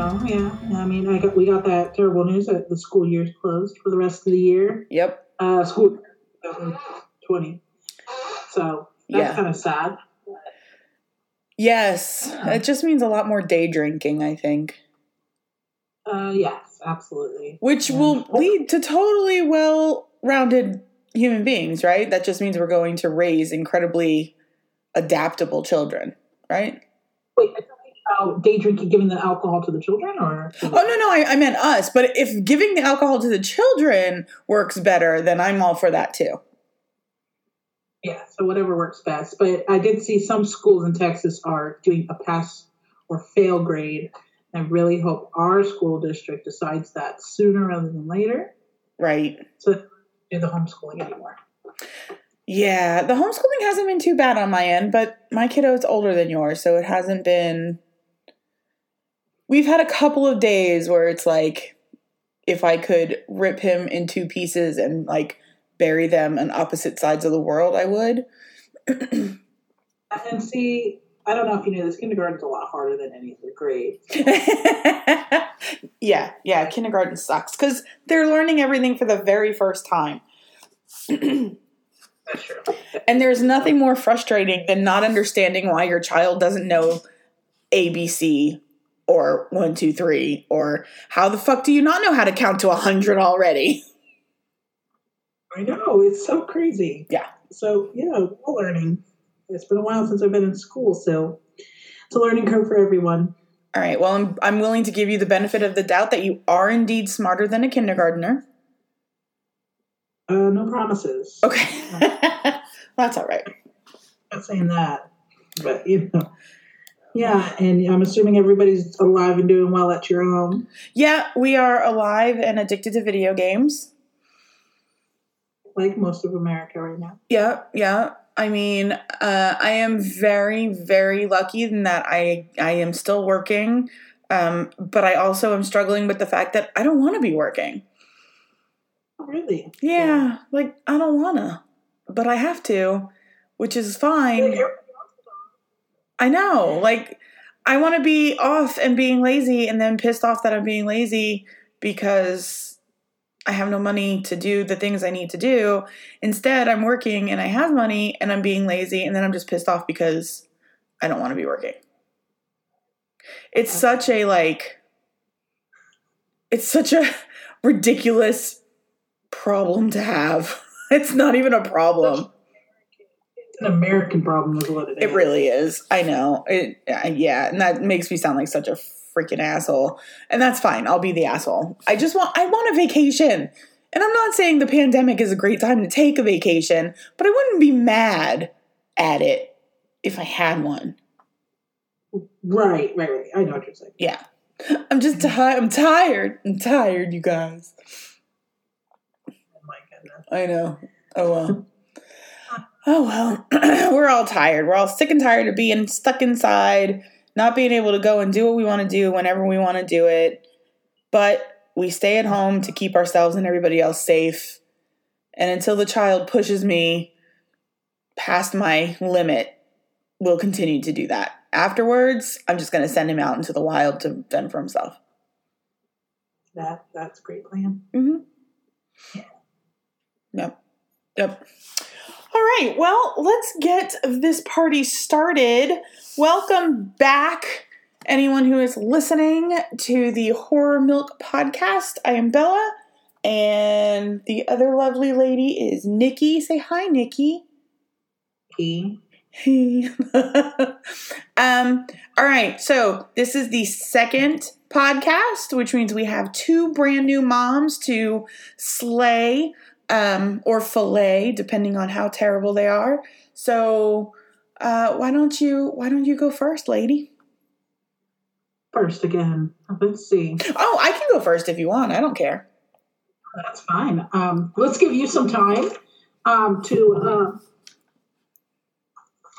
know, yeah. I mean, we got that terrible news that the school year's closed for the rest of the year. Yep. School 2020. So that's kind of sad. Yes. It just means a lot more day drinking, I think. Yes, absolutely. Which will lead to totally well-rounded human beings, right? That just means we're going to raise incredibly adaptable children, right? Wait, day drinking, giving the alcohol to the children, or? Oh, no, I meant us. But if giving the alcohol to the children works better, then I'm all for that too. Yeah, so whatever works best. But I did see some schools in Texas are doing a pass or fail grade. I really hope our school district decides that sooner rather than later. Right. So do the homeschooling anymore. Yeah, the homeschooling hasn't been too bad on my end, but my kiddo is older than yours, so it hasn't been... We've had a couple of days where it's like, if I could rip him in two pieces and like bury them on opposite sides of the world, I would. And see... I don't know if you knew this. Kindergarten's a lot harder than any other grade. So. yeah. Kindergarten sucks because they're learning everything for the very first time. That's true. And there's nothing more frustrating than not understanding why your child doesn't know ABC or 1, 2, 3, or how the fuck do you not know how to count to 100 already? I know, it's so crazy. Yeah. So we're learning. It's been a while since I've been in school, so it's a learning curve for everyone. All right. Well, I'm willing to give you the benefit of the doubt that you are indeed smarter than a kindergartner. No promises. Okay. Well, that's all right. I'm not saying that, but yeah. And I'm assuming everybody's alive and doing well at your home. Yeah, we are alive and addicted to video games. Like most of America right now. Yeah. I mean, I am very, very lucky in that I am still working, but I also am struggling with the fact that I don't want to be working. Oh, really? Yeah, like, I don't want to, but I have to, which is fine. I know, like, I want to be off and being lazy and then pissed off that I'm being lazy because... I have no money to do the things I need to do. Instead, I'm working and I have money and I'm being lazy and then I'm just pissed off because I don't want to be working. It's such a ridiculous problem to have. It's not even a problem. It's an American problem is what it is. It really is. I know. And that makes me sound like such a freaking asshole, and that's fine. I'll be the asshole. I want a vacation, and I'm not saying the pandemic is a great time to take a vacation, but I wouldn't be mad at it if I had one. Right. I know what you're saying. Yeah, I'm just tired. I'm tired, you guys. Oh my goodness. I know. Oh well. We're all tired. We're all sick and tired of being stuck inside. Not being able to go and do what we want to do whenever we want to do it. But we stay at home to keep ourselves and everybody else safe. And until the child pushes me past my limit, we'll continue to do that. Afterwards, I'm just going to send him out into the wild to fend for himself. That's a great plan. Mm-hmm. Yeah. Yep. All right, well, let's get this party started. Welcome back, anyone who is listening to the Horror Milk Podcast. I am Bella, and the other lovely lady is Nikki. Say hi, Nikki. Hey. All right, so this is the second podcast, which means we have two brand new moms to slay. Or fillet, depending on how terrible they are. So, why don't you go first, lady? First again. Let's see. Oh, I can go first if you want. I don't care. That's fine. Let's give you some time to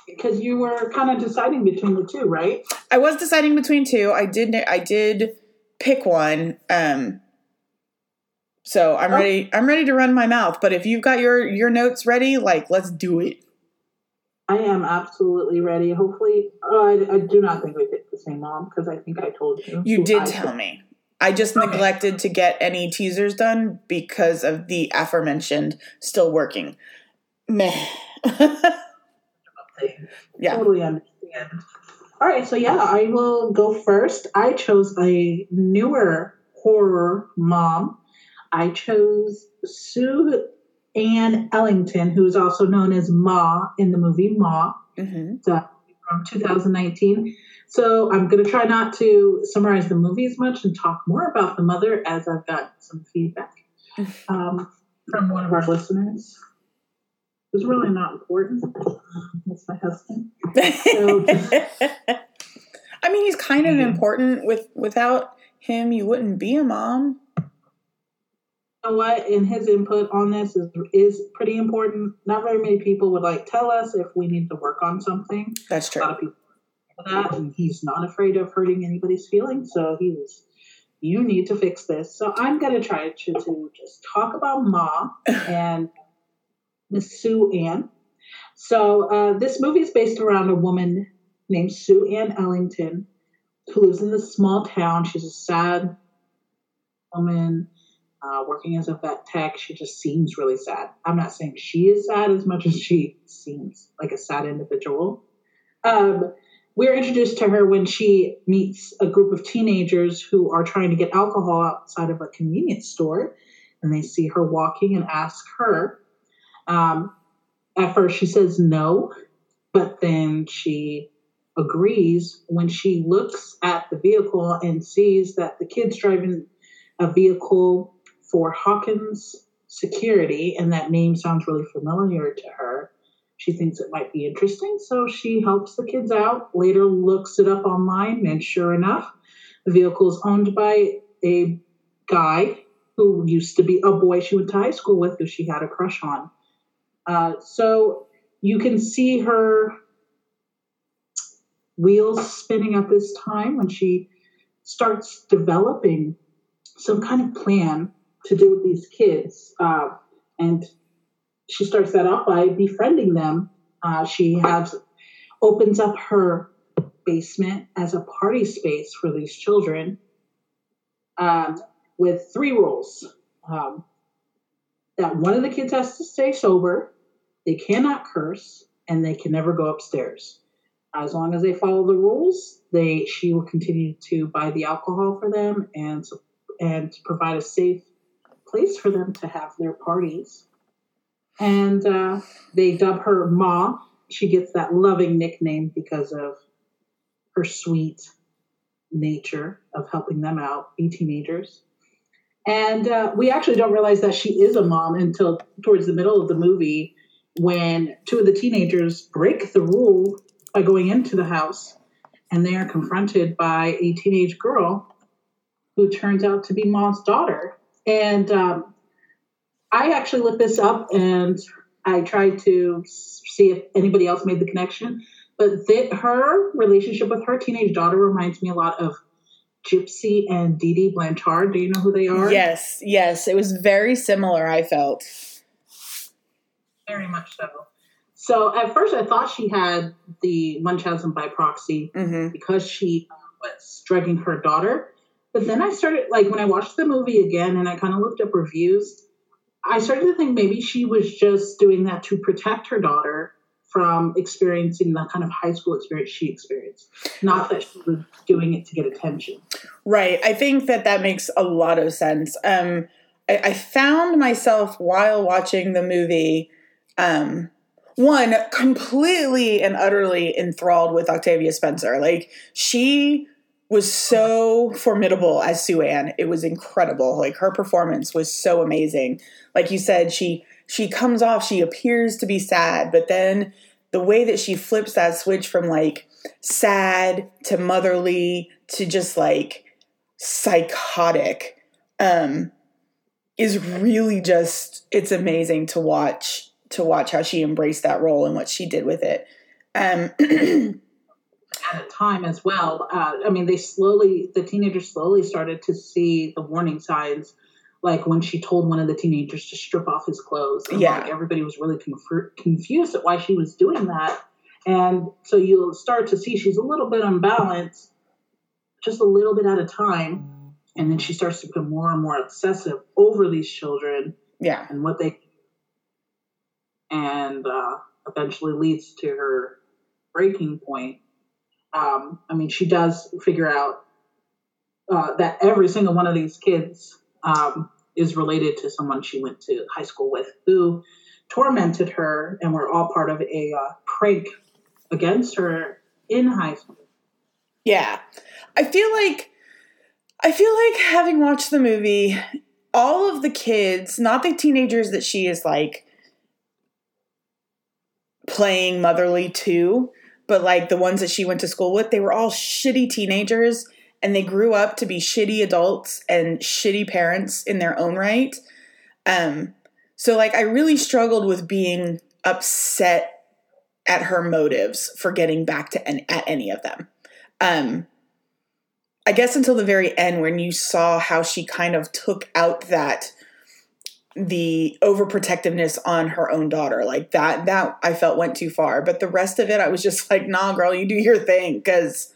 because you were kind of deciding between the two, right? I was deciding between two. I did pick one. So I'm ready. I'm ready to run my mouth. But if you've got your notes ready, like, let's do it. I am absolutely ready. Hopefully, I do not think we picked the same mom because I think I told you. You did tell me. I just neglected to get any teasers done because of the aforementioned still working. Meh. Yeah. Totally understand. All right, so yeah, I will go first. I chose a newer horror mom. I chose Sue Ann Ellington, who is also known as Ma in the movie Ma, from 2019. So I'm going to try not to summarize the movie as much and talk more about the mother as I've got some feedback from one of our listeners. It was really not important. That's my husband. So, I mean, he's kind of important. Without him, you wouldn't be a mom. You know what? And his input on this is pretty important. Not very many people would tell us if we need to work on something. That's true. A lot of people do that, and he's not afraid of hurting anybody's feelings. So he was, you need to fix this. So I'm going to try to just talk about Ma and Miss Sue Ann. So this movie is based around a woman named Sue Ann Ellington who lives in this small town. She's a sad woman working as a vet tech. She just seems really sad. I'm not saying she is sad as much as she seems like a sad individual. We're introduced to her when she meets a group of teenagers who are trying to get alcohol outside of a convenience store, and they see her walking and ask her. At first she says no, but then she agrees when she looks at the vehicle and sees that the kid's driving a vehicle for Hawkins Security, and that name sounds really familiar to her. She thinks it might be interesting, so she helps the kids out, later looks it up online, and sure enough, the vehicle is owned by a guy who used to be a boy she went to high school with, who she had a crush on. So you can see her wheels spinning at this time when she starts developing some kind of plan to do with these kids. And she starts that out by befriending them. She opens up her basement as a party space for these children with three rules. That one of the kids has to stay sober, they cannot curse, and they can never go upstairs. As long as they follow the rules, she will continue to buy the alcohol for them and provide a safe place for them to have their parties. And they dub her Ma. She gets that loving nickname because of her sweet nature of helping them out, be teenagers. And we actually don't realize that she is a mom until towards the middle of the movie when two of the teenagers break the rule by going into the house, and they are confronted by a teenage girl who turns out to be Ma's daughter. And I actually looked this up, and I tried to see if anybody else made the connection. But her relationship with her teenage daughter reminds me a lot of Gypsy and Dee Dee Blanchard. Do you know who they are? Yes. It was very similar, I felt. Very much so. So at first I thought she had the Munchausen by proxy because she was drugging her daughter. But then I started, when I watched the movie again and I kind of looked up reviews, I started to think maybe she was just doing that to protect her daughter from experiencing the kind of high school experience she experienced. Not that she was doing it to get attention. Right. I think that makes a lot of sense. I found myself while watching the movie, one, completely and utterly enthralled with Octavia Spencer. She was so formidable as Sue Ann. It was incredible. Her performance was so amazing. Like you said, she comes off, she appears to be sad, but then the way that she flips that switch from sad to motherly to just psychotic is really just, it's amazing to watch how she embraced that role and what she did with it. At a time as well. The teenagers slowly started to see the warning signs. When she told one of the teenagers to strip off his clothes. And, everybody was really confused at why she was doing that. And so you'll start to see she's a little bit unbalanced, just a little bit at a time. And then she starts to become more and more obsessive over these children. Yeah. And what they... And eventually leads to her breaking point. I mean, she does figure out that every single one of these kids is related to someone she went to high school with who tormented her, and were all part of a prank against her in high school. Yeah. I feel like having watched the movie, all of the kids, not the teenagers that she is like playing motherly to, but like the ones that she went to school with, they were all shitty teenagers, and they grew up to be shitty adults and shitty parents in their own right. So like I really struggled with being upset at her motives for getting back to at any of them. I guess until the very end, when you saw how she kind of took out the overprotectiveness on her own daughter, like that I felt went too far. But the rest of it, I was just like, nah, girl, you do your thing. Cause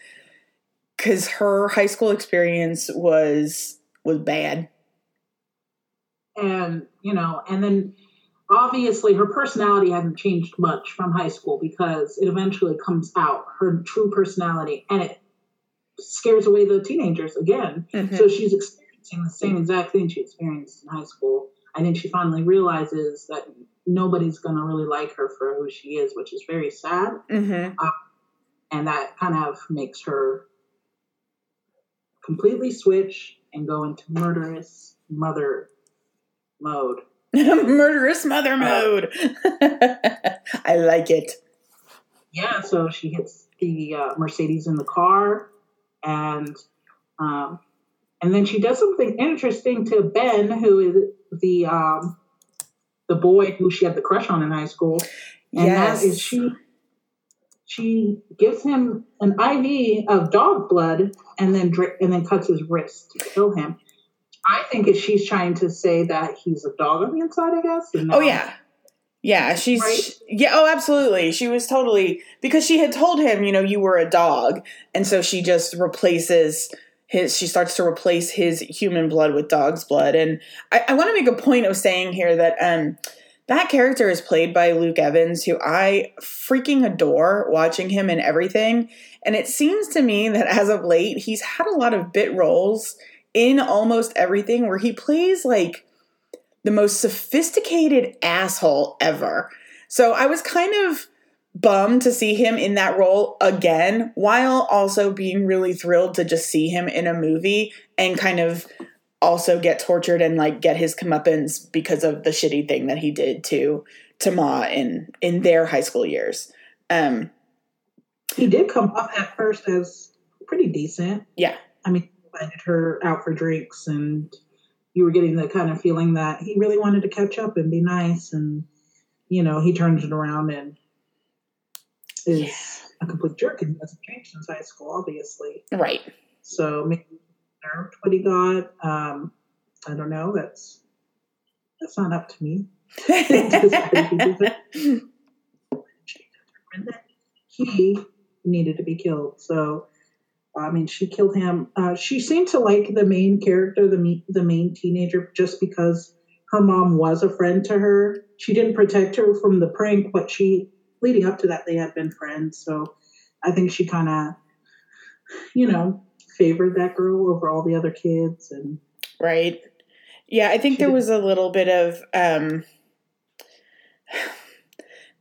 her high school experience was bad. And, you know, and then obviously her personality hasn't changed much from high school, because it eventually comes out, her true personality, and it scares away the teenagers again. Mm-hmm. So she's experiencing the same exact thing she experienced in high school. I think she finally realizes that nobody's going to really like her for who she is, which is very sad. Mm-hmm. And that kind of makes her completely switch and go into murderous mother mode. Murderous mother mode. I like it. Yeah, so she hits the Mercedes in the car, and then she does something interesting to Ben, who is the boy who she had the crush on in high school, and yes. That is she gives him an IV of dog blood and then cuts his wrist to kill him. I think if she's trying to say that he's a dog on the inside, I guess. Oh yeah, yeah. She's right? Yeah. Oh, absolutely. She was totally, because she had told him, you know, you were a dog, and so she just replaces. She starts to replace his human blood with dog's blood. And I want to make a point of saying here that that character is played by Luke Evans, who I freaking adore, watching him in everything. And it seems to me that as of late, he's had a lot of bit roles in almost everything where he plays like the most sophisticated asshole ever. So I was kind of bummed to see him in that role again, while also being really thrilled to just see him in a movie and kind of also get tortured and like get his comeuppance because of the shitty thing that he did to Ma in their high school years. He did come off at first as pretty decent. Yeah. I mean, he invited her out for drinks, and you were getting the kind of feeling that he really wanted to catch up and be nice, and you know, he turned it around and is a complete jerk, and he hasn't changed since high school, obviously. Right. So maybe he deserved what he got. I don't know. That's not up to me. He needed to be killed. So, I mean, she killed him. She seemed to like the main character, the main teenager, just because her mom was a friend to her. She didn't protect her from the prank, but she... leading up to that, they had been friends, so I think she kind of, you know, favored that girl over all the other kids. And right. Yeah, I think there was a little bit of,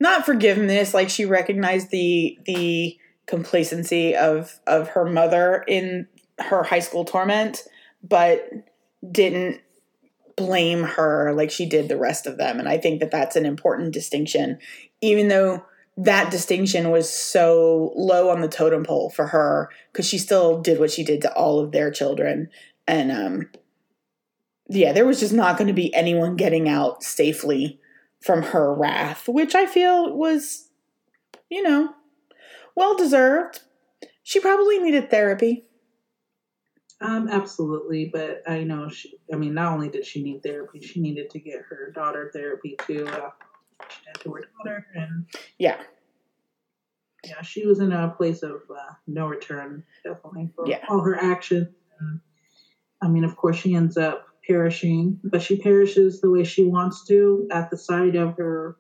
not forgiveness, like she recognized the complacency of her mother in her high school torment, but didn't blame her like she did the rest of them. And I think that that's an important distinction, even though that distinction was so low on the totem pole for her, because she still did what she did to all of their children. And yeah, there was just not going to be anyone getting out safely from her wrath, which I feel was, you know, well-deserved. She probably needed therapy. Absolutely. But I know not only did she need therapy, she needed to get her daughter therapy too. She had to her daughter. And yeah. Yeah, she was in a place of no return, definitely, for all her actions. And, I mean, of course, she ends up perishing, but she perishes the way she wants to at the sight of her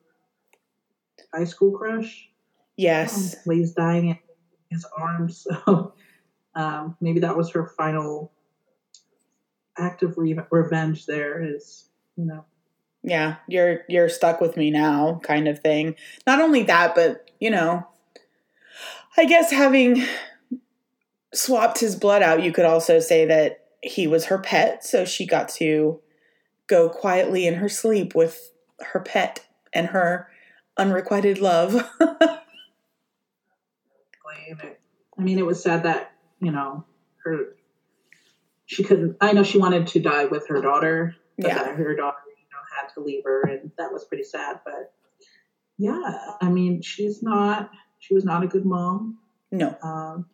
high school crush. Yes. He's dying in his arms, so maybe that was her final act of revenge there is, you know. Yeah, you're stuck with me now kind of thing. Not only that, but, you know, I guess having swapped his blood out, you could also say that he was her pet, so she got to go quietly in her sleep with her pet and her unrequited love. I mean, it was sad that, you know, she couldn't, I know she wanted to die with her daughter, but that her daughter, you know, had to leave her, and that was pretty sad. But yeah, I mean, she was not a good mom. No.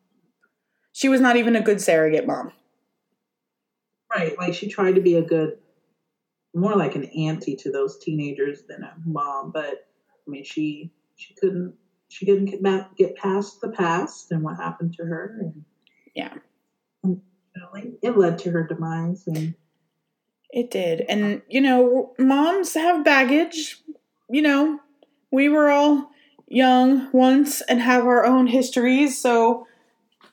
She was not even a good surrogate mom. Right. Like, she tried to be a good, more like an auntie to those teenagers than a mom. But I mean, she couldn't get past the past and what happened to her. And, yeah. It led to her demise. And it did. And, you know, moms have baggage. You know, we were all young once and have our own histories. So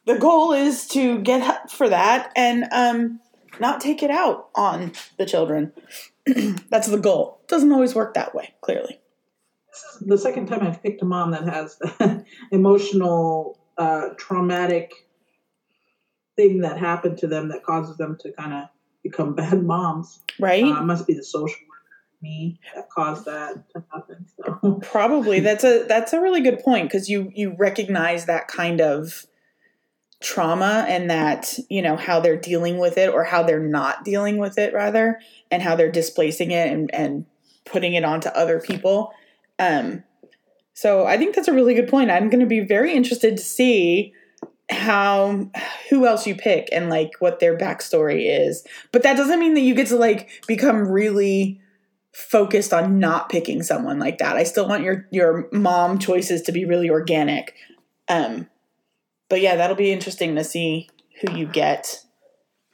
the goal is to get up for that and not take it out on the children. That's the goal. Doesn't always work that way, clearly. This is the second time I've picked a mom that has the emotional, traumatic thing that happened to them that causes them to kind of become bad moms. Right. It must be the social worker me that caused that to happen. So. Probably. That's a really good point, because you recognize that kind of trauma and that, you know, how they're dealing with it, or how they're not dealing with it rather, and how they're displacing it and putting it onto other people. So I think that's a really good point. I'm going to be very interested to see who else you pick and like what their backstory is. But that doesn't mean that you get to like become really focused on not picking someone like that. I still want your mom choices to be really organic. But yeah, that'll be interesting to see who you get,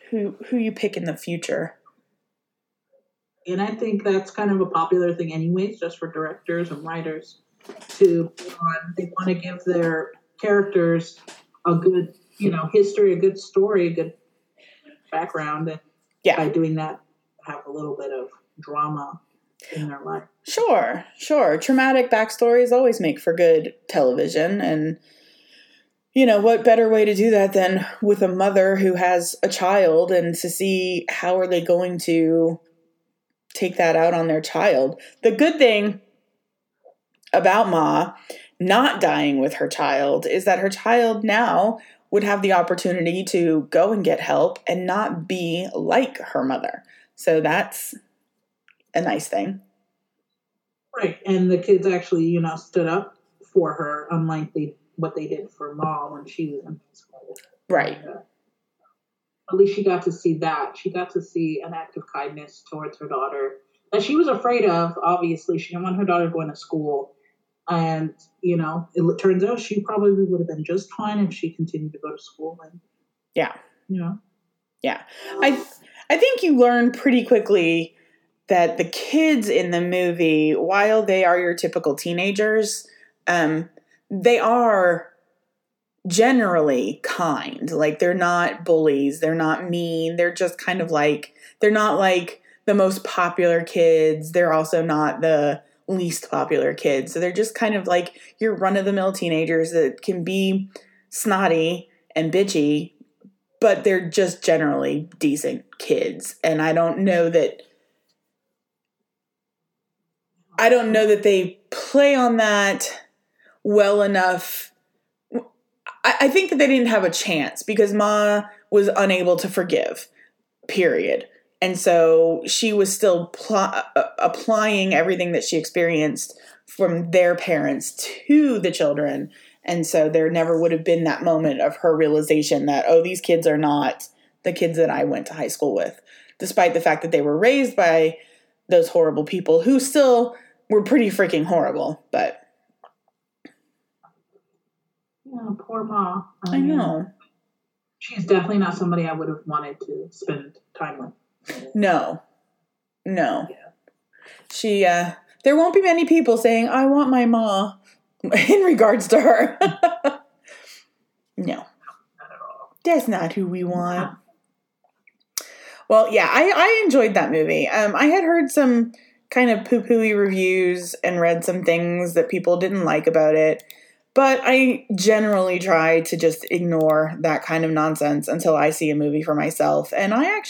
who you pick in the future. And I think that's kind of a popular thing anyways, just for directors and writers to put on. They want to give their characters a good, you know, history, a good story, a good background. And by doing that, have a little bit of drama in their life. Sure. Traumatic backstories always make for good television. And, you know, what better way to do that than with a mother who has a child, and to see how are they going to take that out on their child. The good thing about Ma not dying with her child is that her child now would have the opportunity to go and get help and not be like her mother. So that's a nice thing. Right. And the kids actually, you know, stood up for her, unlike what they did for Ma when she was in school. Right. At least she got to see that. She got to see an act of kindness towards her daughter that she was afraid of, obviously. She didn't want her daughter going to school. And, you know, it turns out she probably would have been just fine if she continued to go to school. And, yeah. You know? Yeah. I think you learn pretty quickly that the kids in the movie, while they are your typical teenagers, they are generally kind. Like, they're not bullies, they're not mean, they're just kind of like, they're not like the most popular kids, they're also not the least popular kids, so they're just kind of like your run-of-the-mill teenagers that can be snotty and bitchy, but they're just generally decent kids. And I don't know that they play on that well enough. I think that they didn't have a chance because Ma was unable to forgive, period. And so she was still applying everything that she experienced from their parents to the children. And so there never would have been that moment of her realization that, oh, these kids are not the kids that I went to high school with, despite the fact that they were raised by those horrible people who still were pretty freaking horrible, but... Oh, poor Ma. I know. She's definitely not somebody I would have wanted to spend time with. No. Yeah. She, there won't be many people saying, I want my Ma in regards to her. No. Not at all. That's not who we want. No. Well, yeah, I enjoyed that movie. I had heard some kind of poo-poo-y reviews and read some things that people didn't like about it. But I generally try to just ignore that kind of nonsense until I see a movie for myself. And I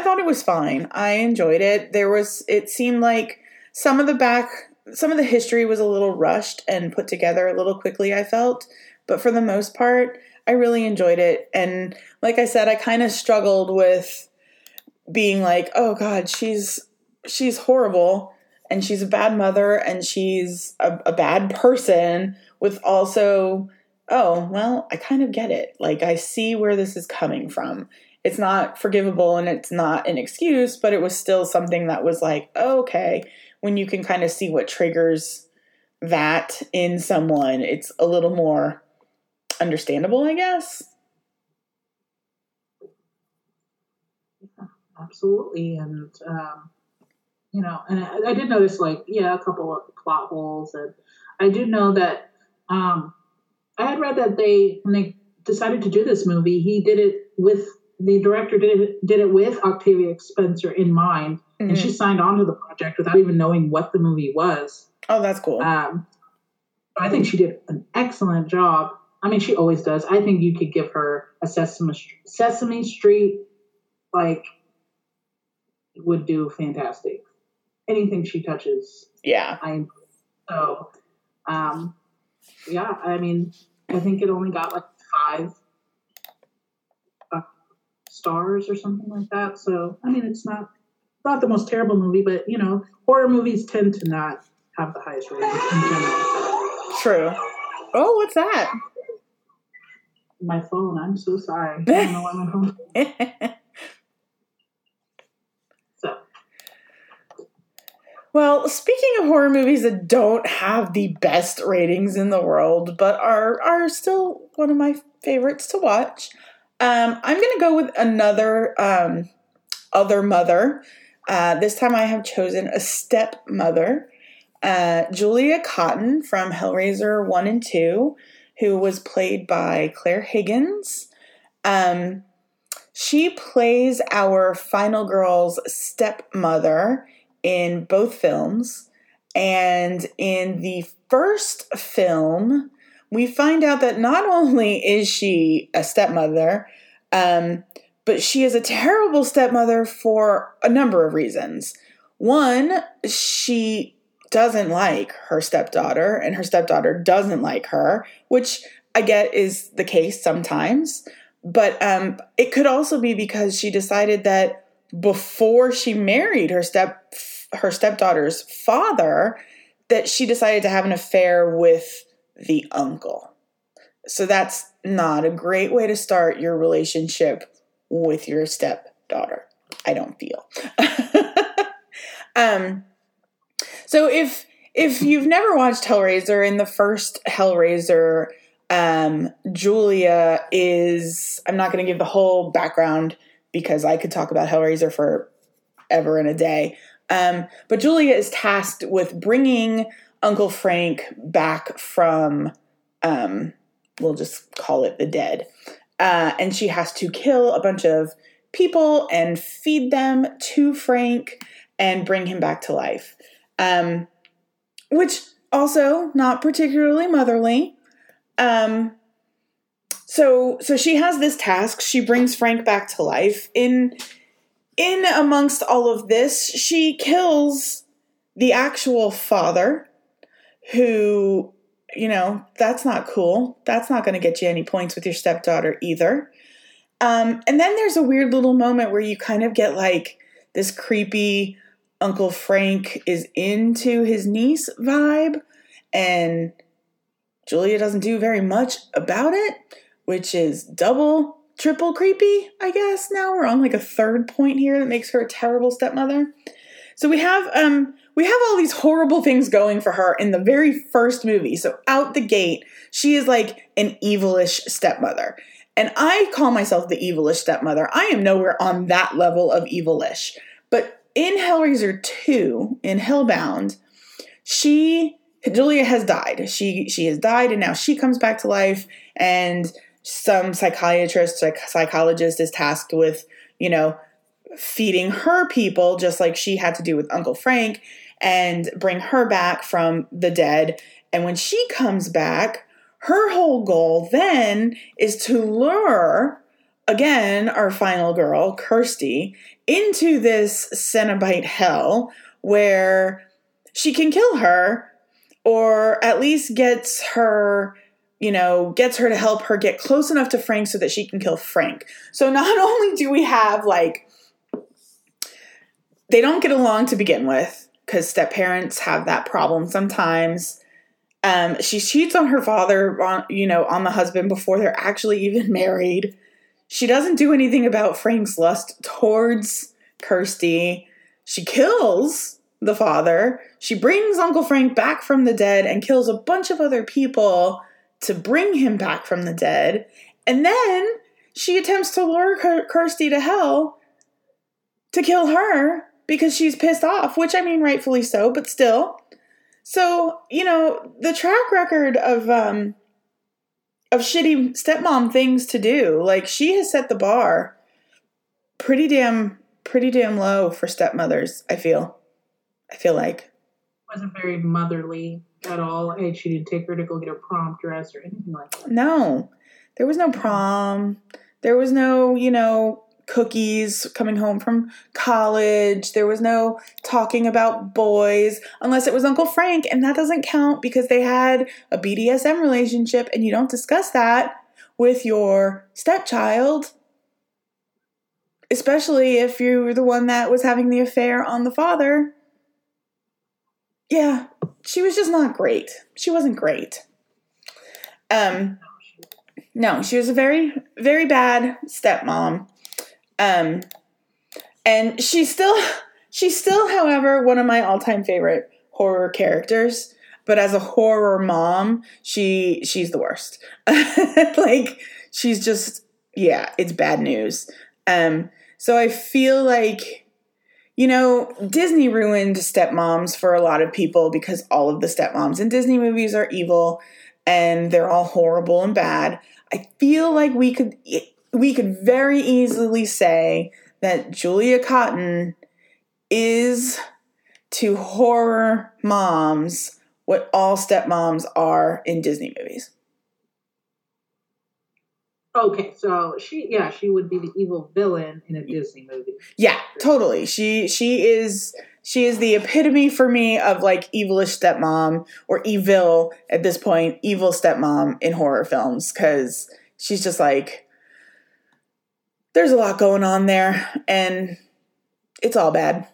thought it was fine. I enjoyed it. It seemed like some of the history was a little rushed and put together a little quickly, I felt. But for the most part, I really enjoyed it. And like I said, I kind of struggled with being like, oh God, she's horrible. And she's a bad mother, and she's a bad person with also, oh, well, I kind of get it. Like, I see where this is coming from. It's not forgivable, and it's not an excuse, but it was still something that was like, oh, okay, when you can kind of see what triggers that in someone, it's a little more understandable, I guess. Yeah, absolutely, and... and I did notice, a couple of plot holes. And I do know that I had read that when they decided to do this movie, the director did it with Octavia Spencer in mind. Mm-hmm. And she signed on to the project without even knowing what the movie was. Oh, that's cool. I think she did an excellent job. I mean, she always does. I think you could give her a Sesame Street, would do fantastic. Anything she touches. Yeah. I think it only got 5 stars or something like that. So, it's not the most terrible movie, but horror movies tend to not have the highest rating in general. True. Oh, what's that? My phone. I'm so sorry. I don't know why my phone. Well, speaking of horror movies that don't have the best ratings in the world, but are still one of my favorites to watch, I'm going to go with another other mother. This time I have chosen a stepmother, Julia Cotton from Hellraiser 1 and 2, who was played by Claire Higgins. She plays our final girl's stepmother in both films, and in the first film, we find out that not only is she a stepmother, but she is a terrible stepmother for a number of reasons. One, she doesn't like her stepdaughter, and her stepdaughter doesn't like her, which I get is the case sometimes, but it could also be because she decided that before she married her stepdaughter's father, that she decided to have an affair with the uncle. So that's not a great way to start your relationship with your stepdaughter, I don't feel. So if you've never watched Hellraiser, in the first Hellraiser, Julia is, I'm not going to give the whole background because I could talk about Hellraiser forever and a day. But Julia is tasked with bringing Uncle Frank back from, we'll just call it the dead. And she has to kill a bunch of people and feed them to Frank and bring him back to life. Which also not particularly motherly. So she has this task. She brings Frank back to life. In amongst all of this, she kills the actual father, who, that's not cool. That's not going to get you any points with your stepdaughter either. And then there's a weird little moment where you kind of get this creepy Uncle Frank is into his niece vibe, and Julia doesn't do very much about it, which is double, triple creepy, I guess. Now we're on a third point here that makes her a terrible stepmother. So we have we have all these horrible things going for her in the very first movie. So out the gate, she is like an evilish stepmother. And I call myself the evilish stepmother. I am nowhere on that level of evilish. But in Hellraiser 2, in Hellbound, Julia has died. She has died, and now she comes back to life, and some psychologist is tasked with, you know, feeding her people, just like she had to do with Uncle Frank, and bring her back from the dead. And when she comes back, her whole goal then is to lure, again, our final girl, Kirsty, into this Cenobite hell where she can kill her, or at least gets her to help her get close enough to Frank so that she can kill Frank. So not only do we have, like, they don't get along to begin with, because step-parents have that problem sometimes. She cheats on her father, on the husband before they're actually even married. She doesn't do anything about Frank's lust towards Kirsty. She kills the father. She brings Uncle Frank back from the dead and kills a bunch of other people to bring him back from the dead. And then she attempts to lure Kirsty to hell to kill her because she's pissed off, which, I mean, rightfully so, but still. So, you know, the track record of shitty stepmom things to do, like, she has set the bar pretty damn low for stepmothers, I feel like. Wasn't very motherly at all, and she didn't take her to go get a prom dress or anything like that. No, there was no prom. There was no, cookies coming home from college. There was no talking about boys, unless it was Uncle Frank, and that doesn't count because they had a BDSM relationship, and you don't discuss that with your stepchild, especially if you were the one that was having the affair on the father. Yeah, she was just not great. She wasn't great. No, she was a very, very bad stepmom. And she's still, however, one of my all-time favorite horror characters. But as a horror mom, she's the worst. Like, she's just, yeah, it's bad news. So I feel like, Disney ruined stepmoms for a lot of people because all of the stepmoms in Disney movies are evil and they're all horrible and bad. I feel like we could very easily say that Julia Cotton is to horror moms what all stepmoms are in Disney movies. Okay, so she would be the evil villain in a Disney movie. Yeah, totally. She is the epitome for me of, like, evilish stepmom, or evil at this point, evil stepmom in horror films, because she's just like, there's a lot going on there, and it's all bad.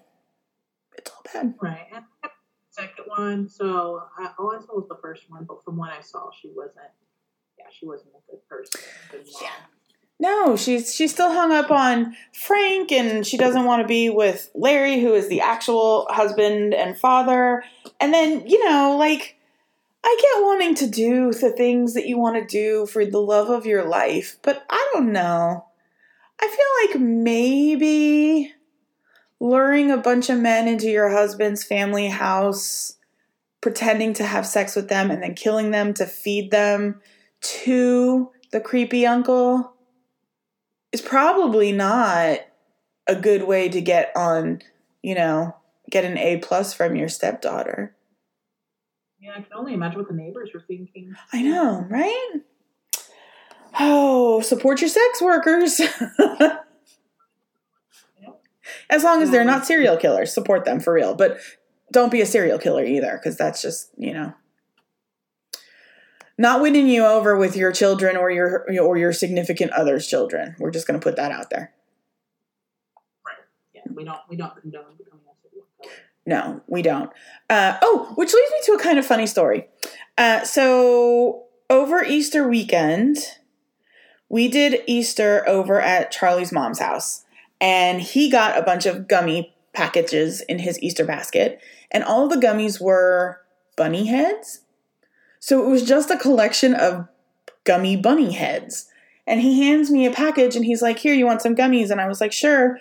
It's all bad. Right. And the second one, so I always was the first one, but from what I saw, she wasn't a good person. Yeah. No, she's still hung up on Frank, and she doesn't want to be with Larry, who is the actual husband and father. And then, I get wanting to do the things that you want to do for the love of your life, but I don't know. I feel like maybe luring a bunch of men into your husband's family house, pretending to have sex with them, and then killing them to feed them to the creepy uncle is probably not a good way to get an A+ from your stepdaughter. Yeah, I can only imagine what the neighbors were thinking. I know, right? Oh, support your sex workers. As long as they're not serial killers, support them for real. But don't be a serial killer either, because that's just, not winning you over with your children or your significant other's children. We're just going to put that out there. Right. Yeah. We don't condone becoming a serial killer. No, we don't. Which leads me to a kind of funny story. So over Easter weekend, we did Easter over at Charlie's mom's house, and he got a bunch of gummy packages in his Easter basket, and all of the gummies were bunny heads. So it was just a collection of gummy bunny heads. And he hands me a package and he's like, here, you want some gummies? And I was like, sure,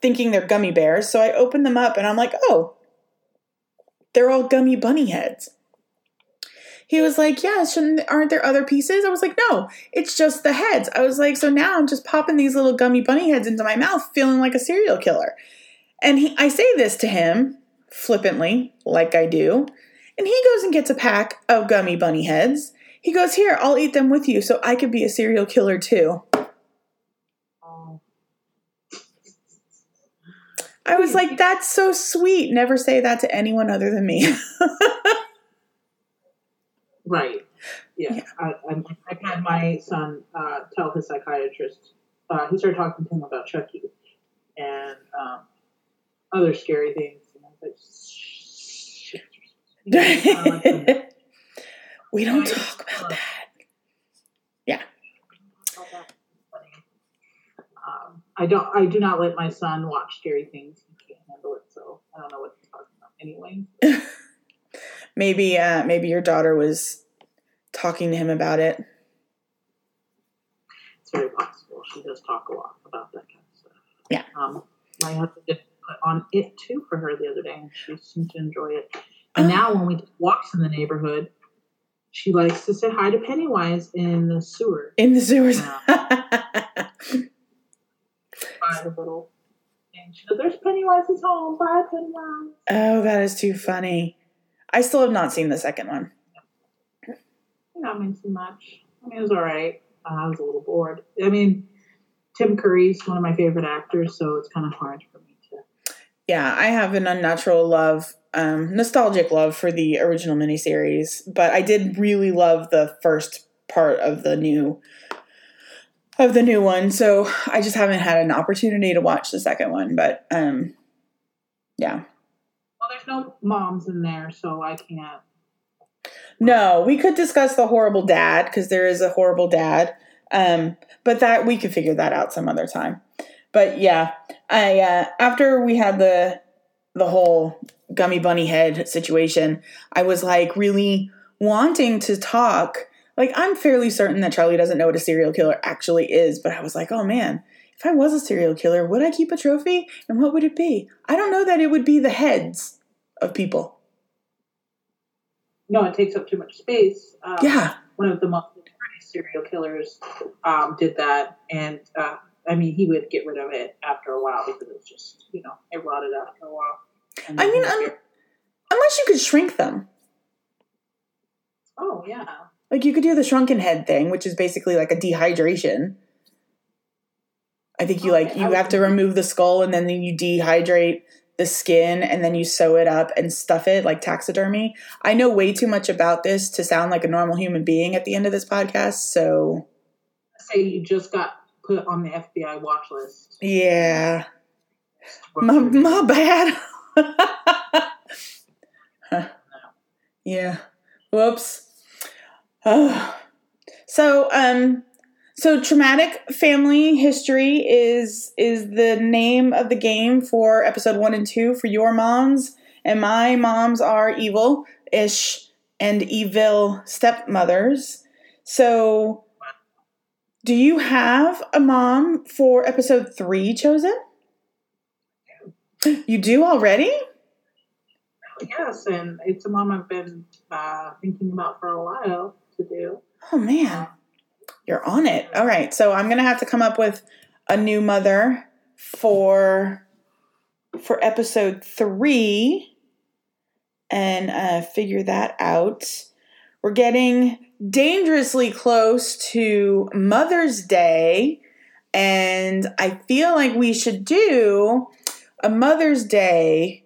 thinking they're gummy bears. So I opened them up and I'm like, oh, they're all gummy bunny heads. He was like, yeah, aren't there other pieces? I was like, no, it's just the heads. I was like, so now I'm just popping these little gummy bunny heads into my mouth, feeling like a serial killer. And I say this to him flippantly, like I do, and he goes and gets a pack of gummy bunny heads. He goes, here, I'll eat them with you so I could be a serial killer too. Oh. I was like, that's so sweet. Never say that to anyone other than me. Right. Yeah. I've had my son tell his psychiatrist, he started talking to him about Chucky and other scary things. And I was like, shit. We don't talk about that. Yeah. I do not let my son watch scary things. He can't handle it, so I don't know what he's talking about anyway. Maybe your daughter was talking to him about it. It's very possible. She does talk a lot about that kind of stuff. Yeah. My husband did put on it, too, for her the other day, and she seemed to enjoy it. And now when we take walks in the neighborhood, she likes to say hi to Pennywise in the sewer. In the sewers. Little, and she goes, there's Pennywise's home. Bye, Pennywise. Oh, that is too funny. I still have not seen the second one. Not mean too much. I mean, it was all right. I was a little bored. I mean, Tim Curry's one of my favorite actors, so it's kind of hard for me to. Yeah, I have an unnatural love, nostalgic love for the original miniseries, but I did really love the first part of the new one. So I just haven't had an opportunity to watch the second one, but yeah. There's no moms in there, so I can't. No, we could discuss the horrible dad, because there is a horrible dad. But that we could figure that out some other time. But yeah, I after we had the whole gummy bunny head situation, I was like really wanting to talk. Like, I'm fairly certain that Charlie doesn't know what a serial killer actually is, but I was like, oh man, if I was a serial killer, would I keep a trophy? And what would it be? I don't know that it would be the heads of people. No, it takes up too much space. Yeah. One of the most serial killers did that. And, I mean, he would get rid of it after a while because it was just, you know, it rotted out after a while. I mean, unless you could shrink them. Oh, yeah. Like, you could do the shrunken head thing, which is basically like a dehydration. I think you have to remove the skull and then you dehydrate the skin and then you sew it up and stuff it like taxidermy. I know way too much about this to sound like a normal human being at the end of this podcast. So say you just got put on the FBI watch list. Yeah. My bad. Huh. Yeah. Whoops. Oh. So traumatic family history is the name of the game for episode 1 and 2 for your moms. And my moms are evil-ish and evil stepmothers. So do you have a mom for episode 3 chosen? You do already? Yes, and it's a mom I've been thinking about for a while to do. Oh, man. You're on it. All right. So I'm going to have to come up with a new mother for episode 3 and figure that out. We're getting dangerously close to Mother's Day, and I feel like we should do a Mother's Day,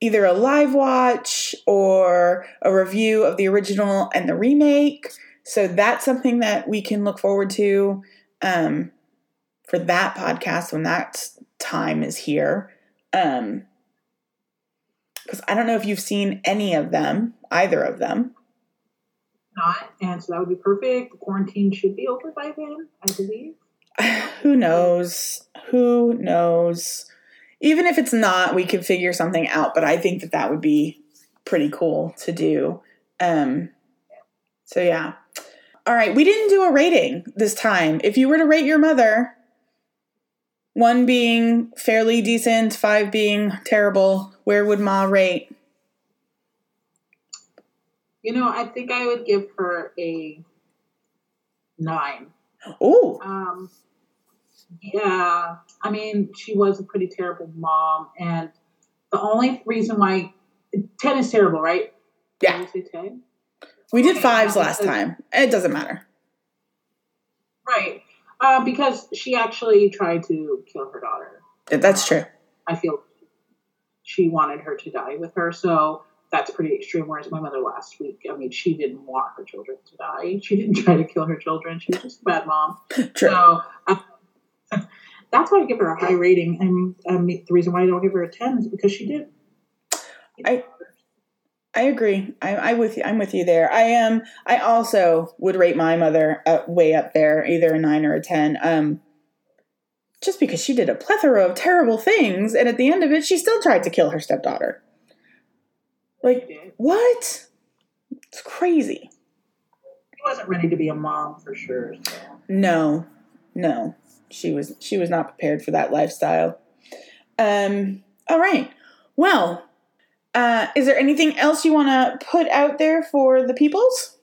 either a live watch or a review of the original and the remake. So that's something that we can look forward to for that podcast when that time is here. Because I don't know if you've seen any of them, either of them. Not, and so that would be perfect. The quarantine should be over by then, I believe. Who knows? even if it's not, we could figure something out. But I think that that would be pretty cool to do. So yeah. All right. We didn't do a rating this time. If you were to rate your mother, 1 being fairly decent, 5 being terrible, where would Ma rate? You know, I think I would give her a 9. Oh. Yeah. I mean, she was a pretty terrible mom. And the only reason why 10 is terrible, right? Yeah. Did I say 10? We did 5s last time. It doesn't matter. Right. Because she actually tried to kill her daughter. That's true. I feel she wanted her to die with her. So that's pretty extreme. Whereas my mother last week, I mean, she didn't want her children to die. She didn't try to kill her children. She was just a bad mom. True. So that's why I give her a high rating. And the reason why I don't give her a 10 is because she did. I agree. I'm with you. I'm with you there. I also would rate my mother way up there, either a 9 or a 10. Just because she did a plethora of terrible things, and at the end of it, she still tried to kill her stepdaughter. Like, what? It's crazy. She wasn't ready to be a mom for sure. So. No, she was not prepared for that lifestyle. All right. Well. Is there anything else you want to put out there for the peoples?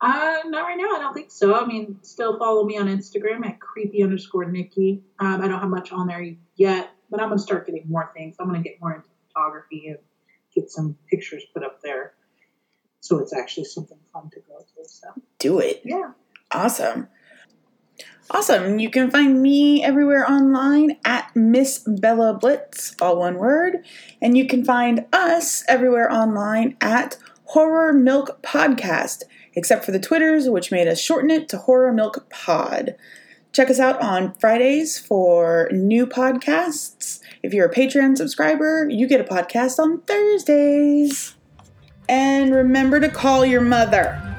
Not right now. I don't think so. I mean, still follow me on Instagram at creepy_Nikki. I don't have much on there yet, but I'm going to start getting more things. I'm going to get more into photography and get some pictures put up there. So it's actually something fun to go to. So. Do it. Yeah. Awesome. Awesome. You can find me everywhere online at Miss Bella Blitz, all one word. And you can find us everywhere online at Horror Milk Podcast, except for the Twitters, which made us shorten it to Horror Milk Pod. Check us out on Fridays for new podcasts. If you're a Patreon subscriber, you get a podcast on Thursdays. And remember to call your mother.